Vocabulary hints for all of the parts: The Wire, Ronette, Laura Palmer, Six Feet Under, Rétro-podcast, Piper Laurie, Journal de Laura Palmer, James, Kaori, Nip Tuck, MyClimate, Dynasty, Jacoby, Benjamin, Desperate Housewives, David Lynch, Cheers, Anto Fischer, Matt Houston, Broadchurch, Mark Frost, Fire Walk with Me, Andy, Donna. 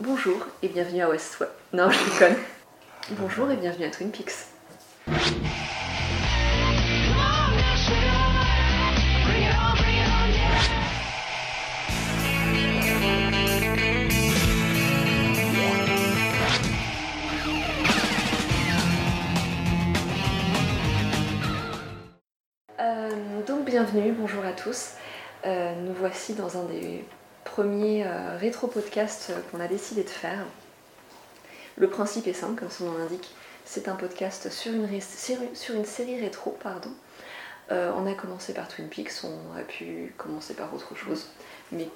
Bonjour et bienvenue à West... Non, je déconne. Bonjour et bienvenue à Twin Peaks. Donc bienvenue, bonjour à tous. Nous voici dans un des premier rétro-podcast qu'on a décidé de faire. Le principe est simple, comme son nom l'indique, c'est un podcast sur une série rétro. On a commencé par Twin Peaks, on a pu commencer par autre chose, mais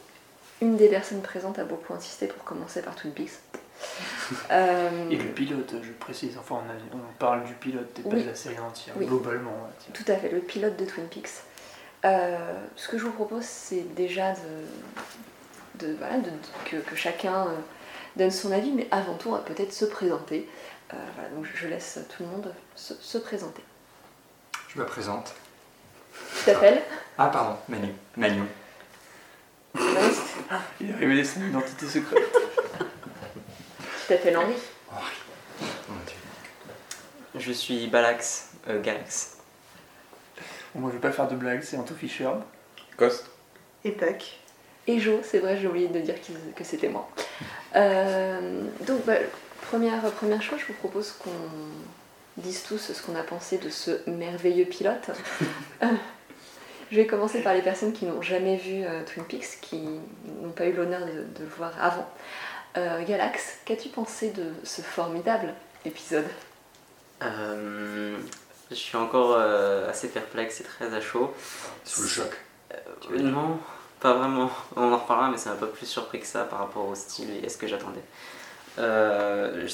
une des personnes présentes a beaucoup insisté pour commencer par Twin Peaks. Et le pilote, je précise, enfin on parle du pilote et pas de la série entière, globalement. Ouais, tout à fait, le pilote de Twin Peaks. Ce que je vous propose, c'est déjà que chacun donne son avis, mais avant tout, on va peut-être se présenter. Donc je laisse tout le monde se présenter. Je me présente. Tu t'appelles ? Ah pardon, Manu. Il a révélé son identité secrète. Tu t'appelles Henri ? Henri. Mon Dieu. Je suis Balax, Galax. Moi je vais pas faire de blagues, c'est Anto Fischer. Cost. Et Puck. Et Jo, c'est vrai, j'ai oublié de dire que c'était moi. Première chose, je vous propose qu'on dise tous ce qu'on a pensé de ce merveilleux pilote. Je vais commencer par les personnes qui n'ont jamais vu Twin Peaks, qui n'ont pas eu l'honneur de le voir avant. Galax, qu'as-tu pensé de ce formidable épisode ? Je suis encore assez perplexe et très à chaud. Sous le choc. Non, pas vraiment. On en reparlera, mais ça m'a pas plus surpris que ça par rapport au style et à ce que j'attendais. Je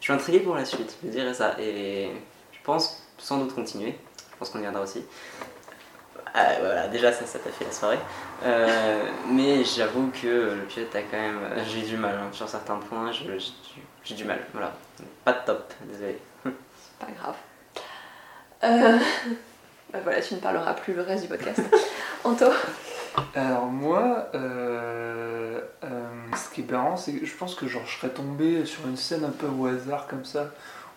suis intrigué pour la suite, je dirais ça. Et je pense sans doute continuer. Je pense qu'on y viendra aussi. Voilà, déjà ça t'a fait la soirée. Mais j'avoue que le pilote a quand même... J'ai du mal, hein, sur certains points. J'ai du mal, voilà. Pas de top, désolé. Pas grave. Voilà, tu ne parleras plus le reste du podcast. Anto ? Alors moi, ce qui est marrant, c'est que je pense que je serais tombé sur une scène un peu au hasard comme ça,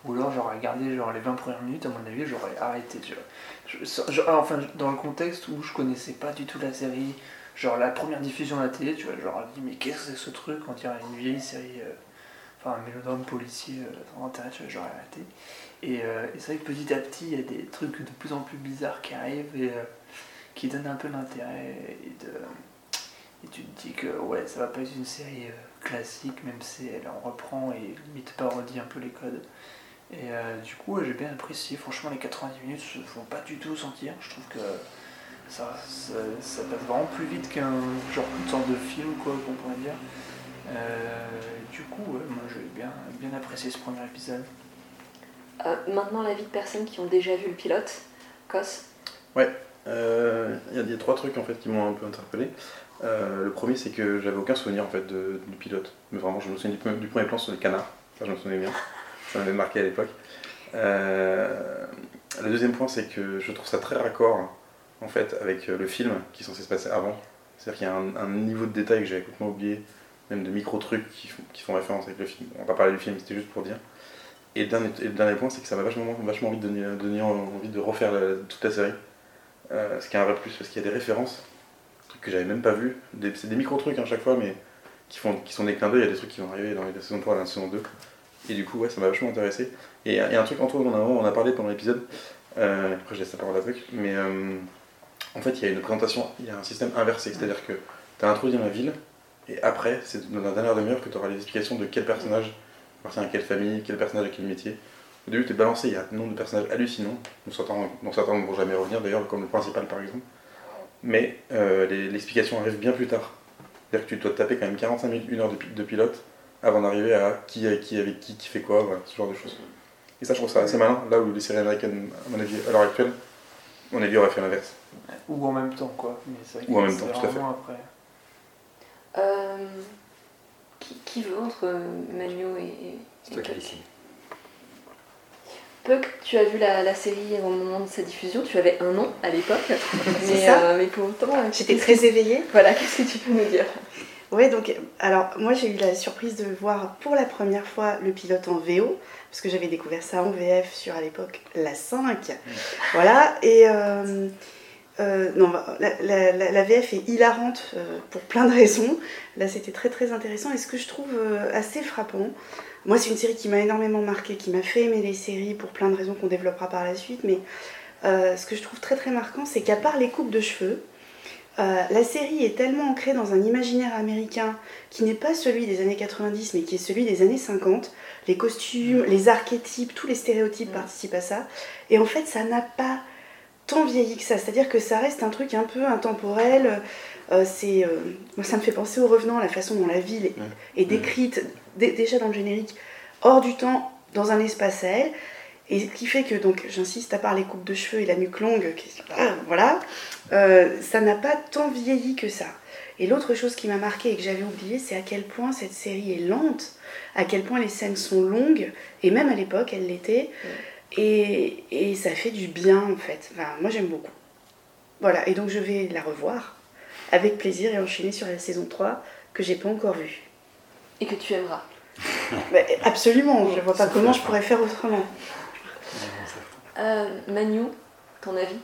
ou alors j'aurais regardé les 20 premières minutes, à mon avis j'aurais arrêté. Dans le contexte où je connaissais pas du tout la série, genre la première diffusion à la télé, tu vois, j'aurais dit mais qu'est-ce que c'est ce truc, on dirait une vieille série... un mélodrame policier dans l'intérêt, j'aurais arrêté. Et c'est vrai que petit à petit, il y a des trucs de plus en plus bizarres qui arrivent et qui donnent un peu l'intérêt. Et tu te dis que ouais, ça va pas être une série classique, même si on reprend et limite parodie un peu les codes. Et du coup, j'ai bien apprécié. Franchement, les 90 minutes se font pas du tout sentir. Je trouve que ça passe vraiment plus vite qu'un genre une sorte de film, quoi, qu'on pourrait dire. Moi j'ai bien apprécié ce premier épisode. Maintenant l'avis de personnes qui ont déjà vu le pilote. Cos ? Ouais, il y a des trois trucs en fait qui m'ont un peu interpellé. Le premier c'est que j'avais aucun souvenir en fait du pilote. Mais vraiment je me souviens du premier plan sur les canards. Ça je me souvenais bien, ça m'avait marqué à l'époque. Le deuxième point c'est que je trouve ça très raccord en fait avec le film qui est censé se passer avant. C'est-à-dire qu'il y a un niveau de détail que j'avais complètement oublié. Même de micro-trucs qui font référence avec le film. On va pas parler du film, c'était juste pour dire. Et le dernier point, c'est que ça m'a vachement envie de donner envie de refaire toute la série. Ce qui est un vrai plus, parce qu'il y a des références, des trucs que j'avais même pas vu. C'est des micro-trucs à chaque fois, mais qui sont des clins d'œil. Il y a des trucs qui vont arriver dans la saison 3 et la saison 2. Et du coup, ouais, ça m'a vachement intéressé. Et il y a un truc, Antoine, on a parlé pendant l'épisode. Après, je laisse la parole à Puck. Mais en fait, il y a une présentation, il y a un système inversé. C'est-à-dire que tu as introduit dans la ville. Et après, c'est dans la dernière demi-heure que tu auras les explications de quel personnage appartient à quelle famille, quel personnage à quel métier. Au début, tu es balancé, il y a un nombre de personnages hallucinants, dont certains ne vont jamais revenir d'ailleurs, comme le principal par exemple. Mais l'explication arrive bien plus tard. C'est-à-dire que tu dois te taper quand même 45 minutes, 1 heure de pilote, avant d'arriver à qui avec qui fait quoi, voilà, ce genre de choses. Et ça, je trouve ça assez malin, là où les séries américaines, à mon avis, à l'heure actuelle, auraient fait l'inverse. Ou en même temps, quoi. Mais c'est vrai que ou en même temps, tout à fait. Après. Qui veut entre Manu et Puck ? Puck, tu as vu la série au moment de sa diffusion, tu avais 1 an à l'époque, mais pour autant... J'étais très éveillée. Voilà, qu'est-ce que tu peux nous dire ? Oui, donc, alors moi j'ai eu la surprise de voir pour la première fois le pilote en VO, parce que j'avais découvert ça en VF sur, à l'époque, la 5. Mmh. Voilà, et non, la VF est hilarante pour plein de raisons. Là, c'était très très intéressant, et ce que je trouve assez frappant, moi c'est une série qui m'a énormément marquée, qui m'a fait aimer les séries pour plein de raisons qu'on développera par la suite, mais ce que je trouve très très marquant, c'est qu'à part les coupes de cheveux, la série est tellement ancrée dans un imaginaire américain qui n'est pas celui des années 90 mais qui est celui des années 50. Les costumes, les archétypes, tous les stéréotypes participent à ça, et en fait ça n'a pas tant vieilli que ça, c'est-à-dire que ça reste un truc un peu intemporel. Moi, ça me fait penser au Revenant, la façon dont la ville est décrite déjà dans le générique, hors du temps, dans un espace à elle. Et ce qui fait que, donc, j'insiste, à part les coupes de cheveux et la nuque longue, voilà, ça n'a pas tant vieilli que ça. Et l'autre chose qui m'a marquée et que j'avais oubliée, c'est à quel point cette série est lente, à quel point les scènes sont longues, et même à l'époque, elles l'étaient, et ça fait du bien, en fait. Enfin, moi, j'aime beaucoup. Voilà, et donc je vais la revoir avec plaisir et enchaîner sur la saison 3, que j'ai pas encore vue. Et que tu aimeras. Absolument, je vois pas comment je pourrais faire autrement. Manu, ton avis?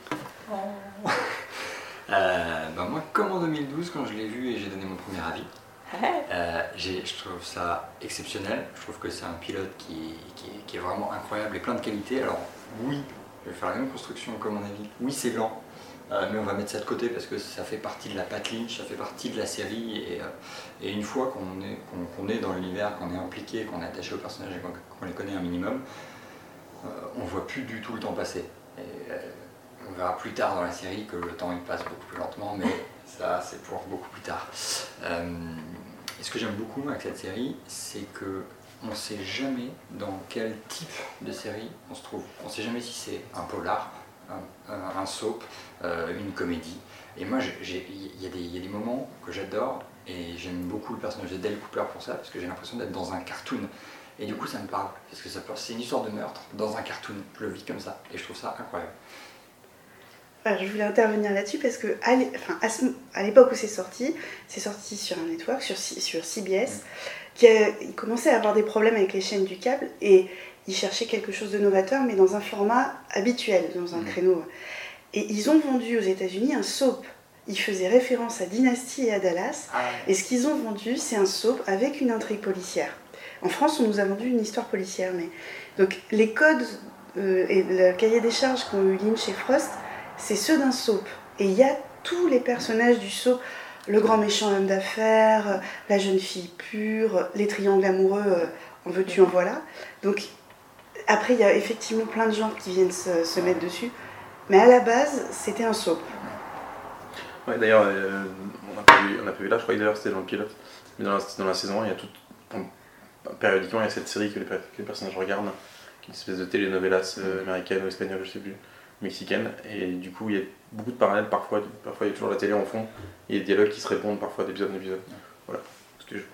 Moi, comme en 2012, quand je l'ai vu et j'ai donné mon premier avis, je trouve ça exceptionnel. Je trouve que c'est un pilote qui est vraiment incroyable et plein de qualités. Alors oui, je vais faire la même construction comme mon avis. Oui, c'est lent, mais on va mettre ça de côté parce que ça fait partie de la patte Lynch, ça fait partie de la série. Et une fois qu'on est dans l'univers, qu'on est impliqué, qu'on est attaché aux personnages et qu'on les connaît un minimum, on ne voit plus du tout le temps passer. Et, on verra plus tard dans la série que le temps il passe beaucoup plus lentement, mais ça c'est pour beaucoup plus tard. Et ce que j'aime beaucoup avec cette série, c'est qu'on ne sait jamais dans quel type de série on se trouve. On ne sait jamais si c'est un polar, un soap, une comédie. Et moi, il y a des moments que j'adore, et j'aime beaucoup le personnage de Dale Cooper pour ça, parce que j'ai l'impression d'être dans un cartoon. Et du coup, ça me parle, parce que c'est une histoire de meurtre dans un cartoon. Je le vis comme ça, et je trouve ça incroyable. Alors, je voulais intervenir là-dessus parce que à l'époque où c'est sorti sur un network, sur CBS, qui commençait à avoir des problèmes avec les chaînes du câble, et ils cherchaient quelque chose de novateur, mais dans un format habituel, dans un créneau. Et ils ont vendu aux États-Unis un soap. Ils faisaient référence à Dynasty et à Dallas. Et ce qu'ils ont vendu, c'est un soap avec une intrigue policière. En France, on nous a vendu une histoire policière. Mais... Donc les codes et le cahier des charges qu'ont eu Lynch et Frost, c'est ceux d'un soap. Et il y a tous les personnages du soap. Le grand méchant homme d'affaires, la jeune fille pure, les triangles amoureux, en veux-tu, en voilà. Donc après, il y a effectivement plein de gens qui viennent se mettre dessus. Mais à la base, c'était un soap. Ouais, d'ailleurs, on a pas vu là, je crois que d'ailleurs c'était dans le pilote. Mais dans la saison 1, il y a périodiquement, il y a cette série que les personnages regardent, qui est une espèce de telenovelas américaine ou espagnole, je sais plus, mexicaine. Et du coup, il y a beaucoup de parallèles parfois. Parfois, il y a toujours la télé en fond, et les dialogues qui se répondent parfois d'épisode en épisode. Voilà ce que je veux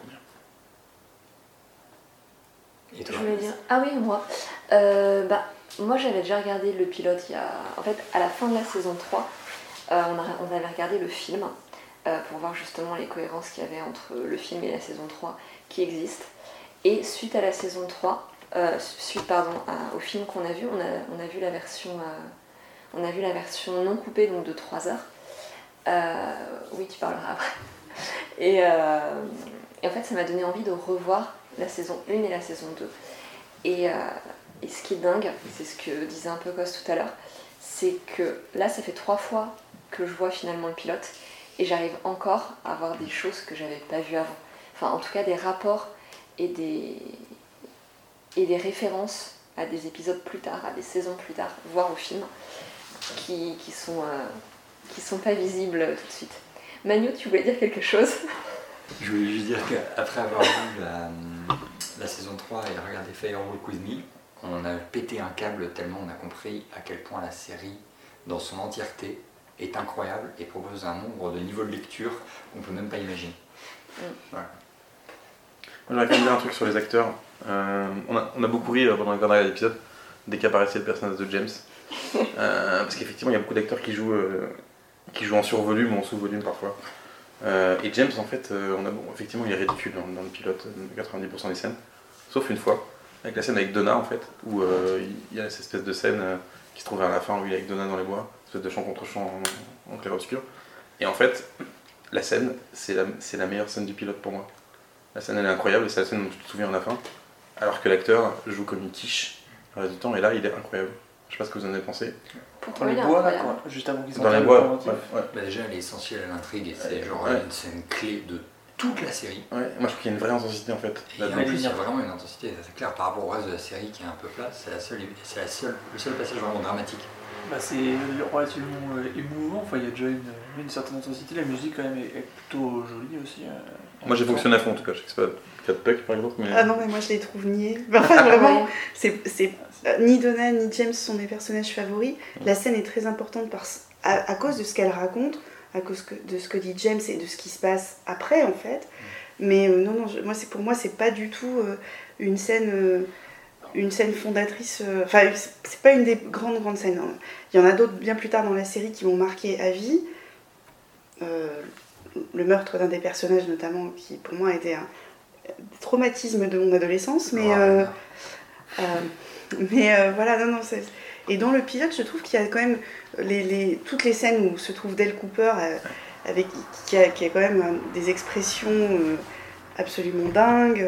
dire. Et toi, je voulais dire... Ah oui, moi. Moi, j'avais déjà regardé le pilote il y a... En fait, à la fin de la saison 3, on avait regardé le film pour voir justement les cohérences qu'il y avait entre le film et la saison 3 qui existent. Et suite à la saison 3, au film qu'on a vu, on a vu la version... on a vu la version non coupée, donc de 3 heures. Oui, tu parleras après. Et en fait, ça m'a donné envie de revoir la saison 1 et la saison 2. Et ce qui est dingue, c'est ce que disait un peu Cos tout à l'heure, c'est que là, ça fait 3 fois que je vois finalement le pilote, et j'arrive encore à voir des choses que j'avais pas vues avant. Enfin, en tout cas, des rapports et des références à des épisodes plus tard, à des saisons plus tard, voire au film, qui sont pas visibles tout de suite. Manu, tu voulais dire quelque chose ? Je voulais juste dire qu'après avoir vu la saison 3 et regardé Fire Walk with Me, on a pété un câble tellement on a compris à quel point la série, dans son entièreté, est incroyable et propose un nombre de niveaux de lecture qu'on ne peut même pas imaginer. Voilà. J'aurais quand même dit un truc sur les acteurs. On a beaucoup ri pendant le dernier épisode, dès qu'apparaissait le personnage de James. Parce qu'effectivement, il y a beaucoup d'acteurs qui jouent en survolume ou en sous-volume parfois. Et James, en fait, effectivement, il est ridicule dans le pilote, 90% des scènes, sauf une fois, avec la scène avec Donna, en fait, où il y a cette espèce de scène qui se trouve vers la fin, où il est avec Donna dans les bois, espèce de chant contre chant en clair-obscur. Et en fait, la scène, c'est la meilleure scène du pilote pour moi. La scène, elle est incroyable, et c'est la scène dont je me souviens à la fin, alors que l'acteur joue comme une quiche le reste du temps, et là, il est incroyable. Je sais pas ce que vous en avez pensé. Pourquoi dans les bois, là, quoi, juste avant qu'ils en parlent. Dans les bois, ouais. Bah déjà, elle est essentielle à l'intrigue, et c'est genre une scène clé de toute la série. Ouais. Moi, je trouve qu'il y a une vraie intensité, en fait. Et en plus, il y a vraiment une intensité, c'est clair, par rapport au reste de la série qui est un peu plat, c'est le seul passage vraiment dramatique. Bah, c'est relativement émouvant, enfin, il y a déjà une certaine intensité, la musique, quand même, est plutôt jolie aussi. Moi, j'ai fonctionné à fond, en tout cas, je sais que c'est pas 4 packs, par exemple, mais... Ah non, mais moi, je les trouve niais. Enfin, vraiment, c'est... Ni Donna ni James sont mes personnages favoris. La scène est très importante à cause de ce qu'elle raconte, à cause de ce que dit James et de ce qui se passe après, en fait. Mais pour moi, c'est pas du tout une scène fondatrice. Enfin, c'est pas une des grandes scènes. Hein. Il y en a d'autres bien plus tard dans la série qui m'ont marqué à vie. Le meurtre d'un des personnages, notamment, qui pour moi a été un traumatisme de mon adolescence. Mais. Voilà, non, c'est... Et dans le pilote, je trouve qu'il y a quand même toutes les scènes où se trouve Dale Cooper, qui a quand même des expressions absolument dingues.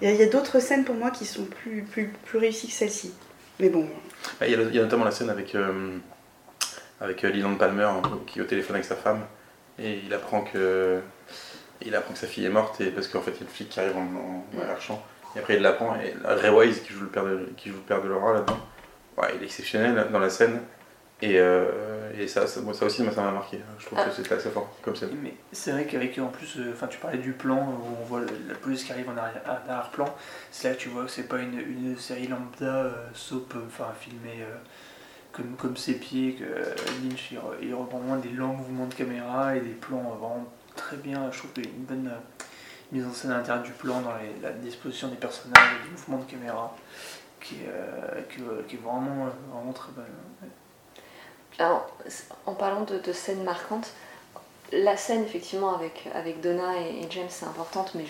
Il y a d'autres scènes pour moi qui sont plus réussies que celle-ci. Mais bon... Il y a notamment la scène avec Leland Palmer, hein, qui est au téléphone avec sa femme, et il apprend que sa fille est morte, et parce qu'en fait, il y a le flic qui arrive en marchant. Et après il l'apprend, et Ray Wise qui joue le père de Laura là-dedans, ouais, il est exceptionnel dans la scène, et ça aussi ça m'a marqué, je trouve que c'est assez fort comme scène. Mais c'est vrai qu'avec en plus, tu parlais du plan où on voit la police qui arrive en arrière-plan, c'est là que tu vois que c'est pas une série lambda soap, filmée comme ses pieds, que Lynch il reprend moins des lents mouvements de caméra et des plans vraiment très bien, je trouve qu'il y a une bonne... mise en scène à l'intérieur du plan, dans la disposition des personnages, du mouvement de caméra, qui est vraiment très bonne. Ouais. Alors, en parlant de scènes marquantes, la scène effectivement avec Donna et James, c'est importante, mais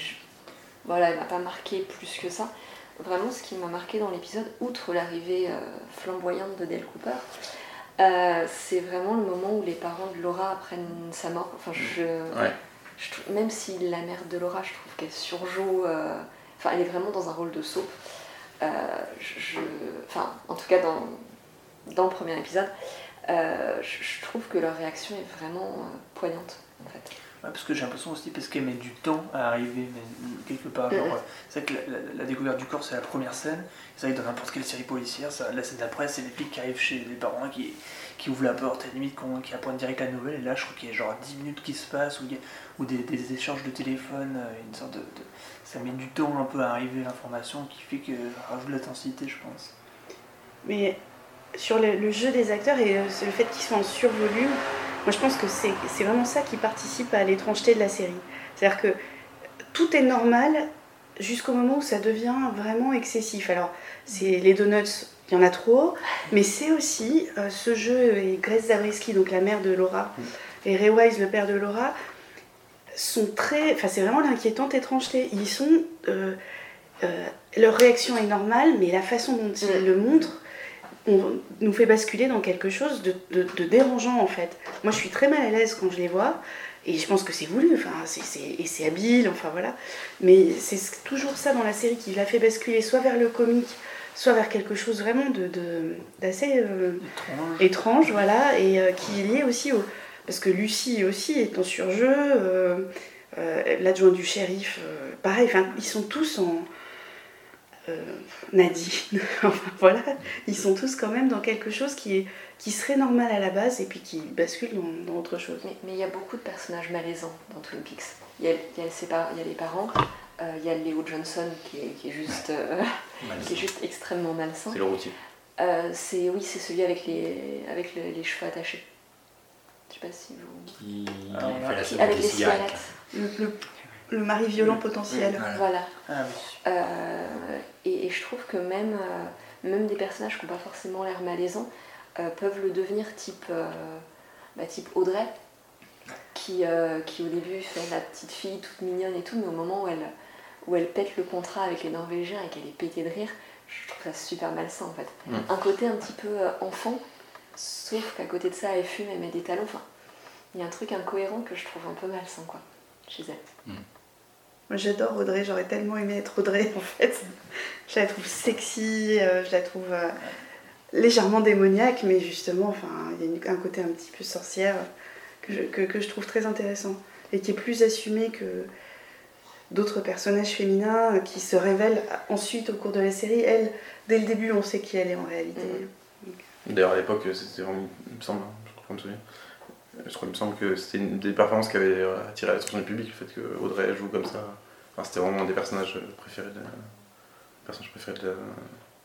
elle m'a pas marqué plus que ça. Vraiment, ce qui m'a marqué dans l'épisode, outre l'arrivée flamboyante de Dale Cooper, c'est vraiment le moment où les parents de Laura apprennent sa mort. Je trouve, même si la mère de Laura, je trouve qu'elle surjoue, elle est vraiment dans un rôle de soap. En tout cas dans le premier épisode, je trouve que leur réaction est vraiment poignante, en fait. Ouais, parce que j'ai l'impression aussi, parce qu'elle met du temps à arriver, mais quelque part. Genre, c'est vrai que la découverte du corps, c'est la première scène. C'est vrai que dans n'importe quelle série policière, la scène d'après, c'est les flics qui arrivent chez les parents qui ouvre la porte, et limite qui apprennent direct la nouvelle, et là je crois qu'il y a genre 10 minutes qui se passent, ou des échanges de téléphone, une sorte de... ça met du temps un peu à arriver l'information, qui fait que rajoute l'intensité, je pense. Mais sur le jeu des acteurs et le fait qu'ils soient en survolume, moi je pense que c'est vraiment ça qui participe à l'étrangeté de la série. C'est-à-dire que tout est normal jusqu'au moment où ça devient vraiment excessif. Alors c'est les donuts, il y en a trop, mais c'est aussi ce jeu, et Grace Zabriskie, donc la mère de Laura, et Ray Wise, le père de Laura, sont très... Enfin, c'est vraiment l'inquiétante étrangeté. Ils sont... leur réaction est normale, mais la façon dont ils le montrent nous fait basculer dans quelque chose de dérangeant, en fait. Moi, je suis très mal à l'aise quand je les vois, et je pense que c'est voulu, et c'est habile, Mais c'est toujours ça dans la série qui la fait basculer, soit vers le comique, soit vers quelque chose vraiment d'assez étrange, et qui est lié aussi au... Parce que Lucie aussi est en surjeu, l'adjoint du shérif, pareil, ils sont tous en... Nadine, ils sont tous quand même dans quelque chose qui serait normal à la base, et puis qui bascule dans autre chose. Mais il y a beaucoup de personnages malaisants dans Twin Peaks. Il y a les parents... Il y a Leo Johnson qui est juste extrêmement malsain. C'est le routier. C'est celui avec les cheveux attachés. Je sais pas si vous... Avec les cigarettes. Le mari violent potentiel. Voilà. Et je trouve que même des personnages qui n'ont pas forcément l'air malaisants peuvent le devenir type Audrey. qui au début fait la petite fille toute mignonne et tout, mais au moment où elle pète le contrat avec les Norvégiens et qu'elle est pétée de rire, je trouve ça super malsain en fait. Mmh. Un côté un petit peu enfant, sauf qu'à côté de ça, elle fume, elle met des talons. Enfin, il y a un truc incohérent que je trouve un peu malsain quoi, chez elle. Mmh. Moi j'adore Audrey, j'aurais tellement aimé être Audrey en fait. Je la trouve sexy, je la trouve légèrement démoniaque, mais justement, enfin, il y a un côté un petit peu sorcière que je trouve très intéressant et qui est plus assumé que d'autres personnages féminins qui se révèlent ensuite au cours de la série. Elle, dès le début, on sait qui elle est en réalité. Mmh. Donc... D'ailleurs à l'époque, c'était vraiment, il me semble, je crois que c'était une des performances qui avait attiré l'attention du public, le fait que Audrey joue comme ça. Enfin, c'était vraiment un des personnages préférés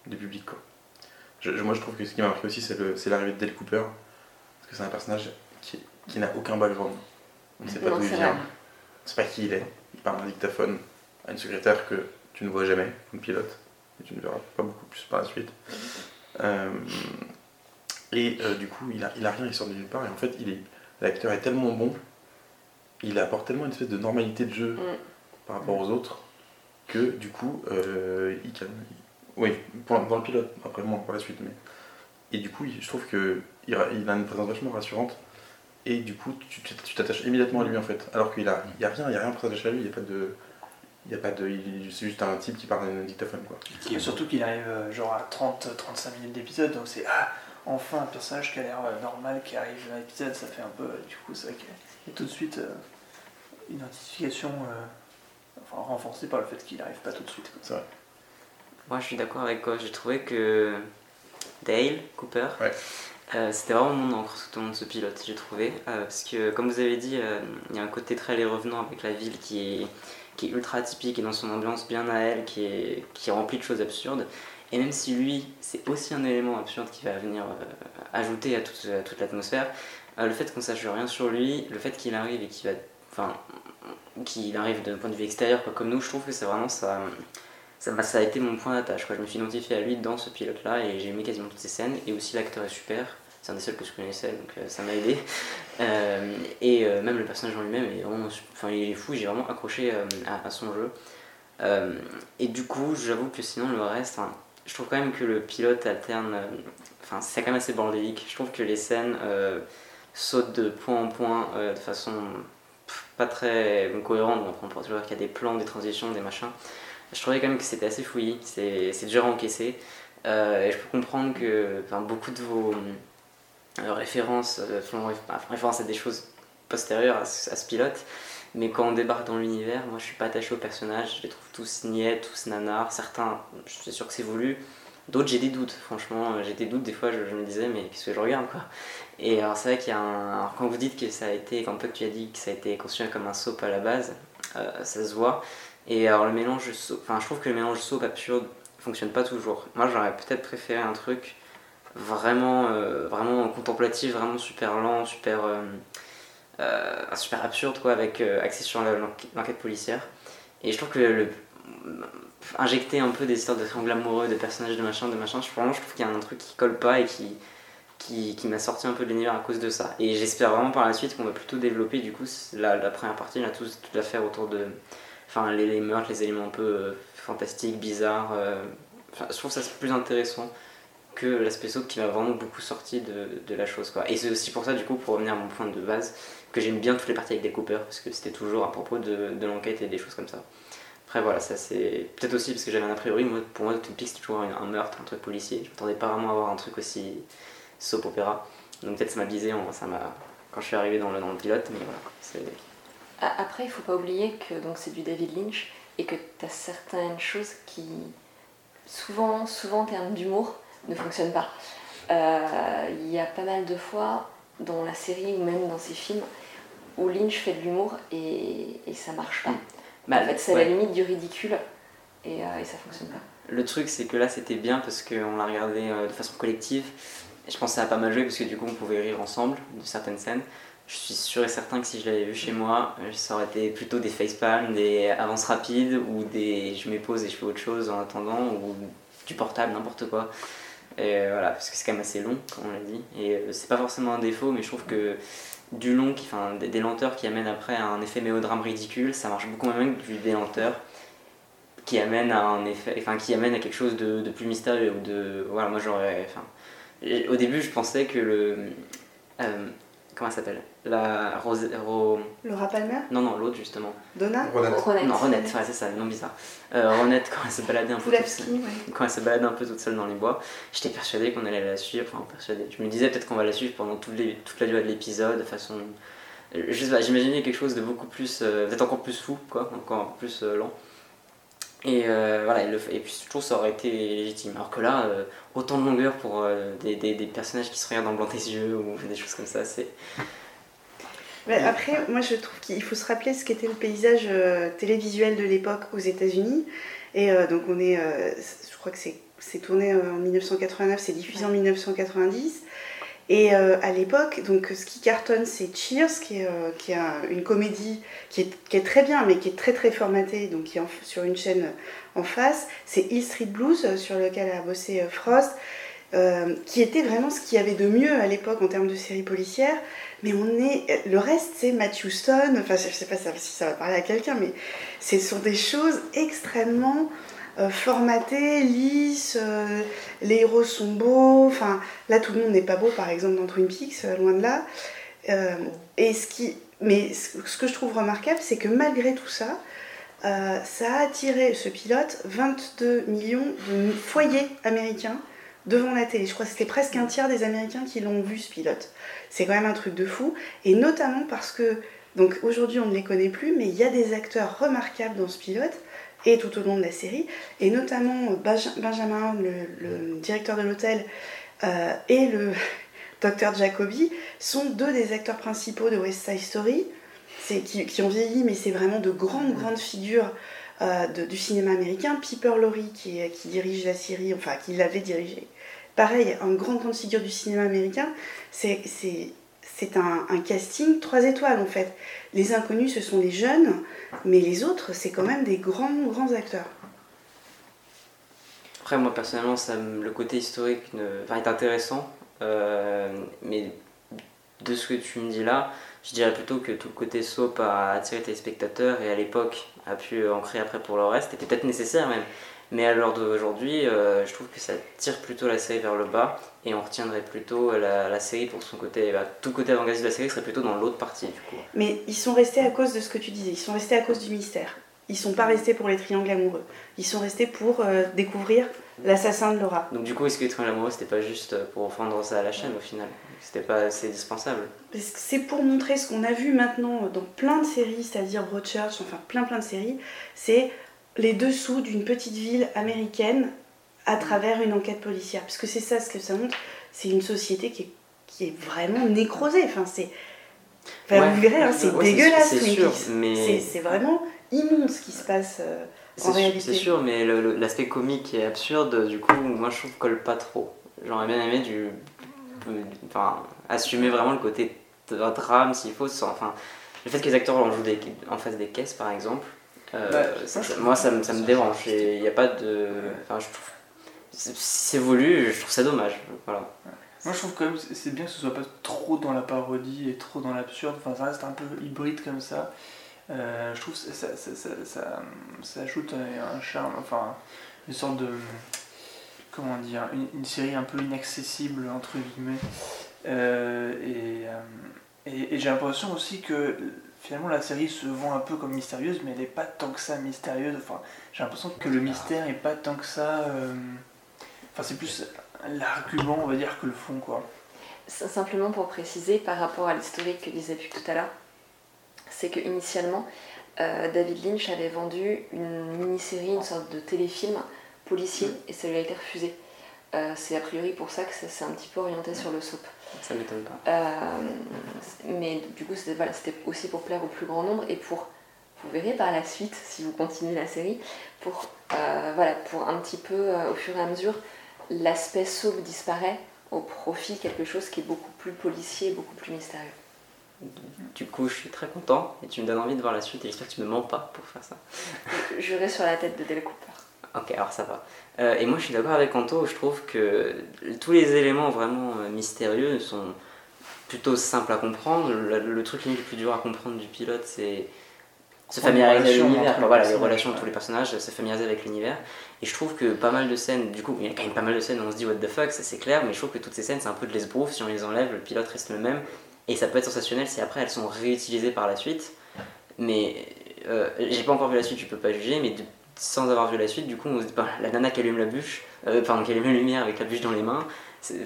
du public. Quoi. Moi, je trouve que ce qui m'a marqué aussi, c'est l'arrivée de Dale Cooper, parce que c'est un personnage qui n'a aucun background. On ne sait pas d'où il vient, on ne sait pas qui il est. Il parle un dictaphone à une secrétaire que tu ne vois jamais comme pilote, et tu ne verras pas beaucoup plus par la suite. Du coup, il a rien, il sort de nulle part, et en fait, l'acteur est tellement bon, il apporte tellement une espèce de normalité de jeu par rapport aux autres, que du coup, il calme. Oui, dans le pilote, après moi, pour la suite. Mais... Et du coup, je trouve qu'il a une présence vachement rassurante, et du coup, tu t'attaches immédiatement à lui en fait, alors qu'il n'y a rien, il n'y a rien pour s'attacher à lui, c'est juste un type qui parle d'un dictaphone quoi. Et surtout qu'il arrive genre à 30-35 minutes d'épisode, donc c'est... Enfin, un personnage qui a l'air normal, qui arrive dans l'épisode, ça fait un peu... du coup, c'est vrai qu'il y a tout de suite une identification renforcée par le fait qu'il n'arrive pas tout de suite. C'est vrai. Moi, je suis d'accord avec quoi. J'ai trouvé que Dale Cooper, c'était vraiment mon encre sous le nom de ce pilote, j'ai trouvé. Parce que, comme vous avez dit, il y a un côté très aller-revenant avec la ville qui est ultra atypique et dans son ambiance bien à elle, qui est remplie de choses absurdes. Et même si lui, c'est aussi un élément absurde qui va venir ajouter à toute l'atmosphère, le fait qu'on ne sache rien sur lui, le fait qu'il arrive et qu'il arrive d'un point de vue extérieur quoi, comme nous, je trouve que c'est vraiment ça a été mon point d'attache. Quoi. Je me suis identifié à lui dans ce pilote-là et j'ai aimé quasiment toutes ses scènes. Et aussi l'acteur est super, c'est un des seuls que je connaissais, donc ça m'a aidé. Même le personnage en lui-même, il est fou, j'ai vraiment accroché à son jeu. Et du coup, j'avoue que sinon le reste... Je trouve quand même que le pilote alterne, c'est quand même assez bordélique. Je trouve que les scènes sautent de point en point de façon pas très cohérente. On peut toujours voir qu'il y a des plans, des transitions, des machins. Je trouvais quand même que c'était assez fouillis, c'est dur à encaisser. Et je peux comprendre que beaucoup de vos références font référence à des choses postérieures à ce pilote. Mais quand on débarque dans l'univers, moi je suis pas attaché aux personnages, je les trouve tous niais, tous nanars, certains, je suis sûr que c'est voulu, d'autres j'ai des doutes, franchement, des fois je me disais mais qu'est-ce que je regarde quoi. Et alors c'est vrai qu'il y a alors quand vous dites que ça a été, quand toi tu as dit que ça a été conçu comme un soap à la base, ça se voit, et alors le mélange soap, je trouve que le mélange soap absurde fonctionne pas toujours. Moi j'aurais peut-être préféré un truc vraiment contemplatif, vraiment super lent, super absurde quoi, avec axé sur l'enquête policière, et je trouve que injecter un peu des histoires de triangle amoureux, de personnages de machin, je trouve qu'il y a un truc qui colle pas et qui m'a sorti un peu de l'univers à cause de ça, et j'espère vraiment par la suite qu'on va plutôt développer du coup la première partie, toute l'affaire autour de les meurtres, les éléments un peu fantastiques, bizarres, je trouve ça plus intéressant que l'aspect soap qui m'a vraiment beaucoup sorti de la chose quoi. Et c'est aussi pour ça du coup, pour revenir à mon point de base, que j'aime bien toutes les parties avec des Cooper, parce que c'était toujours à propos de l'enquête et des choses comme ça. Après voilà, ça c'est peut-être aussi parce que j'avais un a priori, pour moi Twin Peaks c'est toujours un meurtre, un truc policier, je m'attendais pas vraiment à avoir un truc aussi soap opéra, donc peut-être ça m'a biaisé quand je suis arrivé dans le pilote, mais voilà. Après il faut pas oublier que donc, c'est du David Lynch, et que t'as certaines choses qui souvent en termes d'humour ne fonctionnent pas. Il y a pas mal de fois dans la série ou même dans ses films où Lynch fait de l'humour et ça marche pas. Bah, en fait, c'est à la limite du ridicule et ça fonctionne pas. Le truc, c'est que là, c'était bien parce qu'on l'a regardé de façon collective. Je pense que ça a pas mal joué parce que du coup, on pouvait rire ensemble de certaines scènes. Je suis sûr et certain que si je l'avais vu chez moi, ça aurait été plutôt des facepalms, des avances rapides ou des je m'épose et je fais autre chose en attendant, ou du portable, n'importe quoi. Et voilà, parce que c'est quand même assez long, comme on l'a dit, et c'est pas forcément un défaut, mais je trouve que du long, enfin des lenteurs qui amènent après à un effet mélodrame ridicule. Ça marche beaucoup moins que des lenteurs qui amènent à un effet, enfin qui amènent à quelque chose de plus mystérieux. De voilà, moi j'aurais, enfin au début je pensais que le comment elle s'appelle, la Laura Palmer, non l'autre justement, Donna, Ronette, ouais, c'est ça le nom bizarre, Ronette, quand elle se baladait un peu toute seule, quand elle se baladait un peu toute seule dans les bois, j'étais persuadée qu'on allait la suivre, je me disais peut-être qu'on va la suivre pendant toute la durée de l'épisode, de façon j'imaginais quelque chose de beaucoup plus peut-être encore plus fou quoi, encore plus lent. Et voilà, et puis je trouve ça aurait été légitime. Alors que là, autant de longueur pour des personnages qui se regardent en blanc des yeux ou des choses comme ça, c'est... Ben, après, moi je trouve qu'il faut se rappeler ce qu'était le paysage télévisuel de l'époque aux États-Unis. Et donc on est, je crois que c'est tourné en 1989, c'est diffusé en 1990. Et à l'époque, donc ce qui cartonne, c'est Cheers, qui est une comédie qui est très bien, mais qui est très très formatée, donc qui est sur une chaîne en face. C'est Hill Street Blues, sur lequel a bossé Frost, qui était vraiment ce qu'il y avait de mieux à l'époque en termes de séries policières. Mais le reste, c'est Matt Houston. Enfin, je sais pas si ça va parler à quelqu'un, mais ce sont des choses extrêmement... formaté, lisse, les héros sont beaux, enfin là tout le monde n'est pas beau par exemple dans Twin Peaks, loin de là. Mais ce que je trouve remarquable, c'est que malgré tout ça, ça a attiré ce pilote 22 millions de foyers américains devant la télé. Je crois que c'était presque un tiers des Américains qui l'ont vu, ce pilote. C'est quand même un truc de fou, et notamment parce que, donc aujourd'hui on ne les connaît plus, mais il y a des acteurs remarquables dans ce pilote, et tout au long de la série, et notamment Benjamin, le directeur de l'hôtel, et le docteur Jacoby sont deux des acteurs principaux de West Side Story, qui ont vieilli, mais c'est vraiment de grandes figures du cinéma américain. Piper Laurie, qui dirige la série, enfin qui l'avait dirigée, pareil, une grande figure du cinéma américain. C'est un casting 3 étoiles en fait. Les inconnus, ce sont les jeunes, mais les autres, c'est quand même des grands acteurs. Après, moi personnellement, le côté historique est intéressant, mais de ce que tu me dis là, je dirais plutôt que tout le côté soap a attiré tes spectateurs et à l'époque a pu en créer après pour le reste, était peut-être nécessaire même. Mais à l'heure d'aujourd'hui, je trouve que ça tire plutôt la série vers le bas et on retiendrait plutôt la série pour son côté. Bah, tout côté avant-garde de la série serait plutôt dans l'autre partie du coup. Mais ils sont restés à cause de ce que tu disais, ils sont restés à cause du mystère. Ils sont pas restés pour les triangles amoureux, ils sont restés pour découvrir l'assassin de Laura. Donc du coup, est-ce que les triangles amoureux, c'était pas juste pour vendre ça à la chaîne au final ? C'était pas assez dispensable ? Parce que c'est pour montrer ce qu'on a vu maintenant dans plein de séries, c'est-à-dire Broadchurch, enfin plein de séries, c'est... les dessous d'une petite ville américaine à travers une enquête policière. Parce que c'est ça ce que ça montre, c'est une société qui est vraiment nécrosée. Enfin, vous verrez, c'est dégueulasse. C'est sûr, mais... c'est vraiment immonde ce qui se passe en réalité. C'est sûr, mais l'aspect comique et absurde, du coup, moi je trouve, colle pas trop. J'aurais bien aimé assumer vraiment le côté drame s'il faut. Le fait que les acteurs en jouent en face des caisses, par exemple. Ça me dérange, il n'y a pas de... Enfin, je trouve... c'est voulu, je trouve ça dommage, voilà. Ouais. Moi je trouve quand même c'est bien que ce soit pas trop dans la parodie et trop dans l'absurde, enfin ça reste un peu hybride comme ça. Je trouve que ça ajoute un charme, enfin une sorte de... comment dire, une série un peu inaccessible entre guillemets. Et j'ai l'impression aussi que... finalement, la série se vend un peu comme mystérieuse, mais elle n'est pas tant que ça mystérieuse. Enfin, j'ai l'impression que le mystère n'est pas tant que ça... Enfin, c'est plus l'argument, on va dire, que le fond, quoi. Simplement pour préciser, par rapport à l'historique que disait Puck tout à l'heure, c'est qu'initialement, David Lynch avait vendu une mini-série, une sorte de téléfilm policier, et ça lui a été refusé. C'est a priori pour ça que ça s'est un petit peu orienté sur le soap. Ça m'étonne pas. Mais du coup, c'était aussi pour plaire au plus grand nombre et pour, vous verrez par la suite, si vous continuez la série, pour un petit peu, au fur et à mesure, l'aspect soap disparaît au profit quelque chose qui est beaucoup plus policier, beaucoup plus mystérieux. Du coup, je suis très content et tu me donnes envie de voir la suite et j'espère que tu me mens pas pour faire ça. Jurer sur la tête de Dale Cooper. Ok, alors ça va. Et moi je suis d'accord avec Anto, je trouve que tous les éléments vraiment mystérieux sont plutôt simple à comprendre. Le truc limite le plus dur à comprendre du pilote, c'est se familiariser avec l'univers, voilà, les relations de tous les personnages, se familiariser avec l'univers. Et je trouve que pas mal de scènes, du coup, il y a quand même pas mal de scènes où on se dit what the fuck, ça c'est clair, mais je trouve que toutes ces scènes, c'est un peu de l'esbrouf. Si on les enlève, le pilote reste le même. Et ça peut être sensationnel si après elles sont réutilisées par la suite. Mais j'ai pas encore vu la suite, je peux pas juger, mais sans avoir vu la suite, du coup, on se dit, bah, la nana qui allume la bûche, qui allume la lumière avec la bûche dans les mains, ça peut